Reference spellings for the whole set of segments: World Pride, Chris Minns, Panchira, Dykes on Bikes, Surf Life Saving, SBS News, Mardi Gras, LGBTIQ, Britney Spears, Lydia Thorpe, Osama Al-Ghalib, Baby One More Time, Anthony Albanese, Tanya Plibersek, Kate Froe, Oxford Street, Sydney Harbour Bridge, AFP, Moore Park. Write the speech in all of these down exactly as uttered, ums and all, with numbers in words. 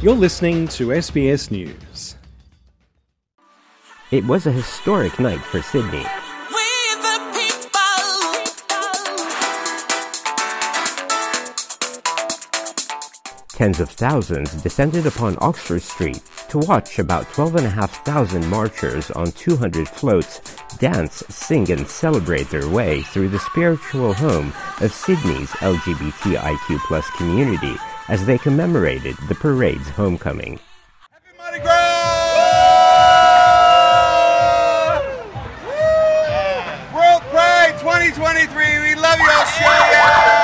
You're listening to S B S News. It was a historic night for Sydney. Tens of thousands descended upon Oxford Street to watch about twelve thousand five hundred marchers on two hundred floats dance, sing and celebrate their way through the spiritual home of Sydney's L G B T I Q plus community as they commemorated the parade's homecoming. Happy Mardi Gras! Woo! Yeah. World Pride twenty twenty-three, we love you Australia! Yeah.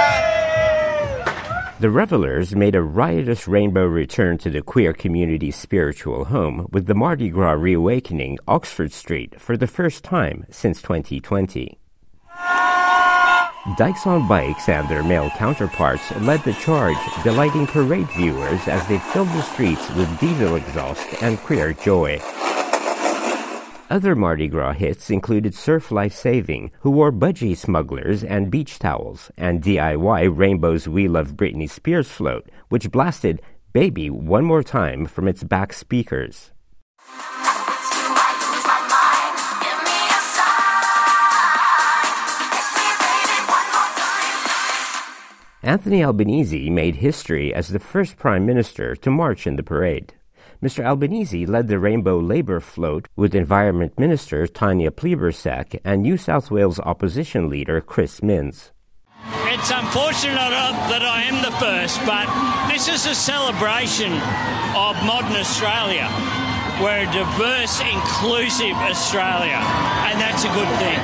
The revelers made a riotous rainbow return to the queer community's spiritual home with the Mardi Gras reawakening Oxford Street for the first time since twenty twenty. Dykes on Bikes and their male counterparts led the charge, delighting parade viewers as they filled the streets with diesel exhaust and queer joy. Other Mardi Gras hits included Surf Life Saving, who wore budgie smugglers and beach towels, and D I Y Rainbow's We Love Britney Spears float, which blasted Baby One More Time from its back speakers. Anthony Albanese made history as the first Prime Minister to march in the parade. Mister Albanese led the Rainbow Labour float with Environment Minister Tanya Plibersek and New South Wales opposition leader Chris Minns. It's unfortunate that I am the first, but this is a celebration of modern Australia. We're a diverse, inclusive Australia, and that's a good thing.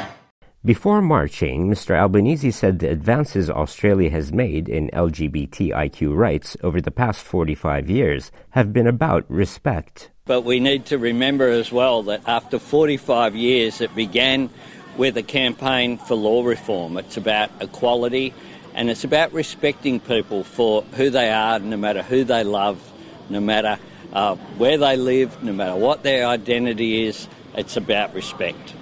Before marching, Mister Albanese said the advances Australia has made in L G B T I Q rights over the past forty-five years have been about respect. But we need to remember as well that after forty-five years, it began with a campaign for law reform. It's about equality and it's about respecting people for who they are, no matter who they love, no matter uh, where they live, no matter what their identity is. It's about respect.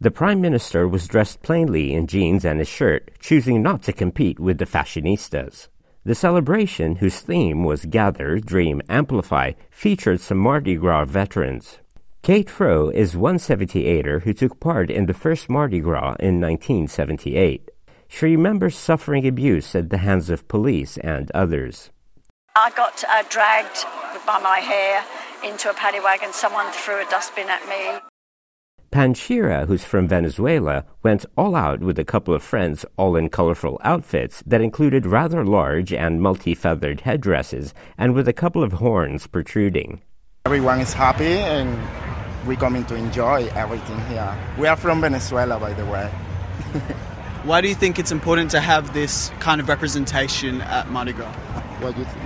The Prime Minister was dressed plainly in jeans and a shirt, choosing not to compete with the fashionistas. The celebration, whose theme was Gather, Dream, Amplify, featured some Mardi Gras veterans. Kate Froe is one seventy-eighter who took part in the first Mardi Gras in nineteen seventy-eight. She remembers suffering abuse at the hands of police and others. I got uh, dragged by my hair into a paddy wagon. Someone threw a dustbin at me. Panchira, who's from Venezuela, went all out with a couple of friends, all in colorful outfits that included rather large and multi-feathered headdresses and with a couple of horns protruding. Everyone is happy and we're coming to enjoy everything here. We are from Venezuela, by the way. Why do you think it's important to have this kind of representation at Mardi Gras? What do you think?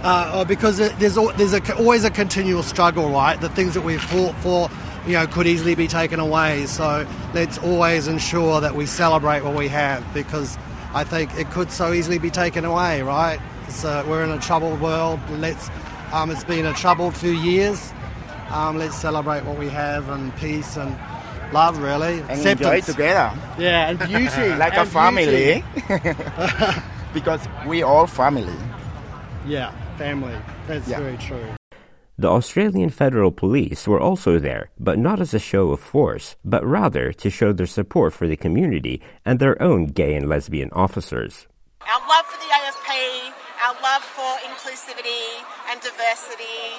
Uh, because there's there's a, always a continual struggle, right? The things that we've fought for, you know, could easily be taken away. So let's always ensure that we celebrate what we have, because I think it could so easily be taken away, right? So we're in a troubled world. Let's. Um, it's been a troubled few years. Um, let's celebrate what we have and peace and love, really. And acceptance. Enjoy together. Yeah, and beauty. Like and a family. Because we all family. Yeah, family. That's yeah. Very true. The Australian Federal Police were also there, but not as a show of force, but rather to show their support for the community and their own gay and lesbian officers. Our love for the A F P, our love for inclusivity and diversity,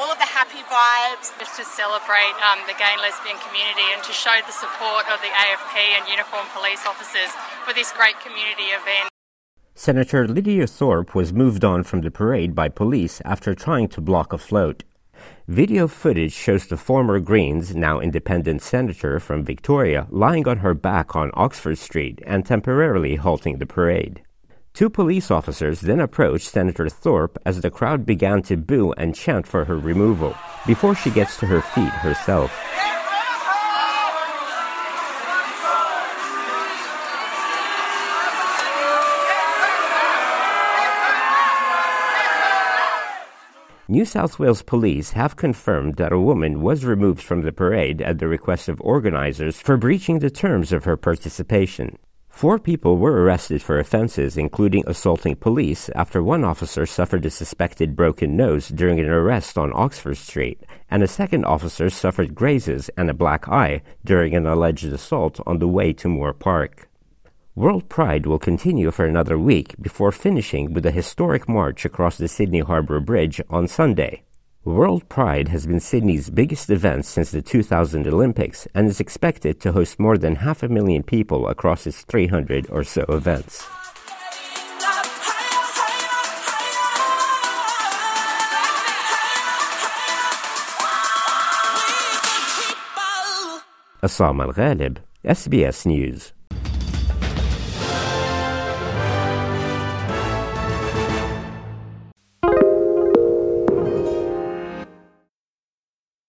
all of the happy vibes. Just to celebrate um, the gay and lesbian community and to show the support of the A F P and uniformed police officers for this great community event. Senator Lydia Thorpe was moved on from the parade by police after trying to block a float. Video footage shows the former Greens, now independent senator from Victoria, lying on her back on Oxford Street and temporarily halting the parade. Two police officers then approached Senator Thorpe as the crowd began to boo and chant for her removal, before she gets to her feet herself. New South Wales police have confirmed that a woman was removed from the parade at the request of organisers for breaching the terms of her participation. Four people were arrested for offences, including assaulting police, after one officer suffered a suspected broken nose during an arrest on Oxford Street, and a second officer suffered grazes and a black eye during an alleged assault on the way to Moore Park. World Pride will continue for another week before finishing with a historic march across the Sydney Harbour Bridge on Sunday. World Pride has been Sydney's biggest event since the two thousand Olympics and is expected to host more than half a million people across its three hundred or so events. Osama Al-Ghalib, S B S News.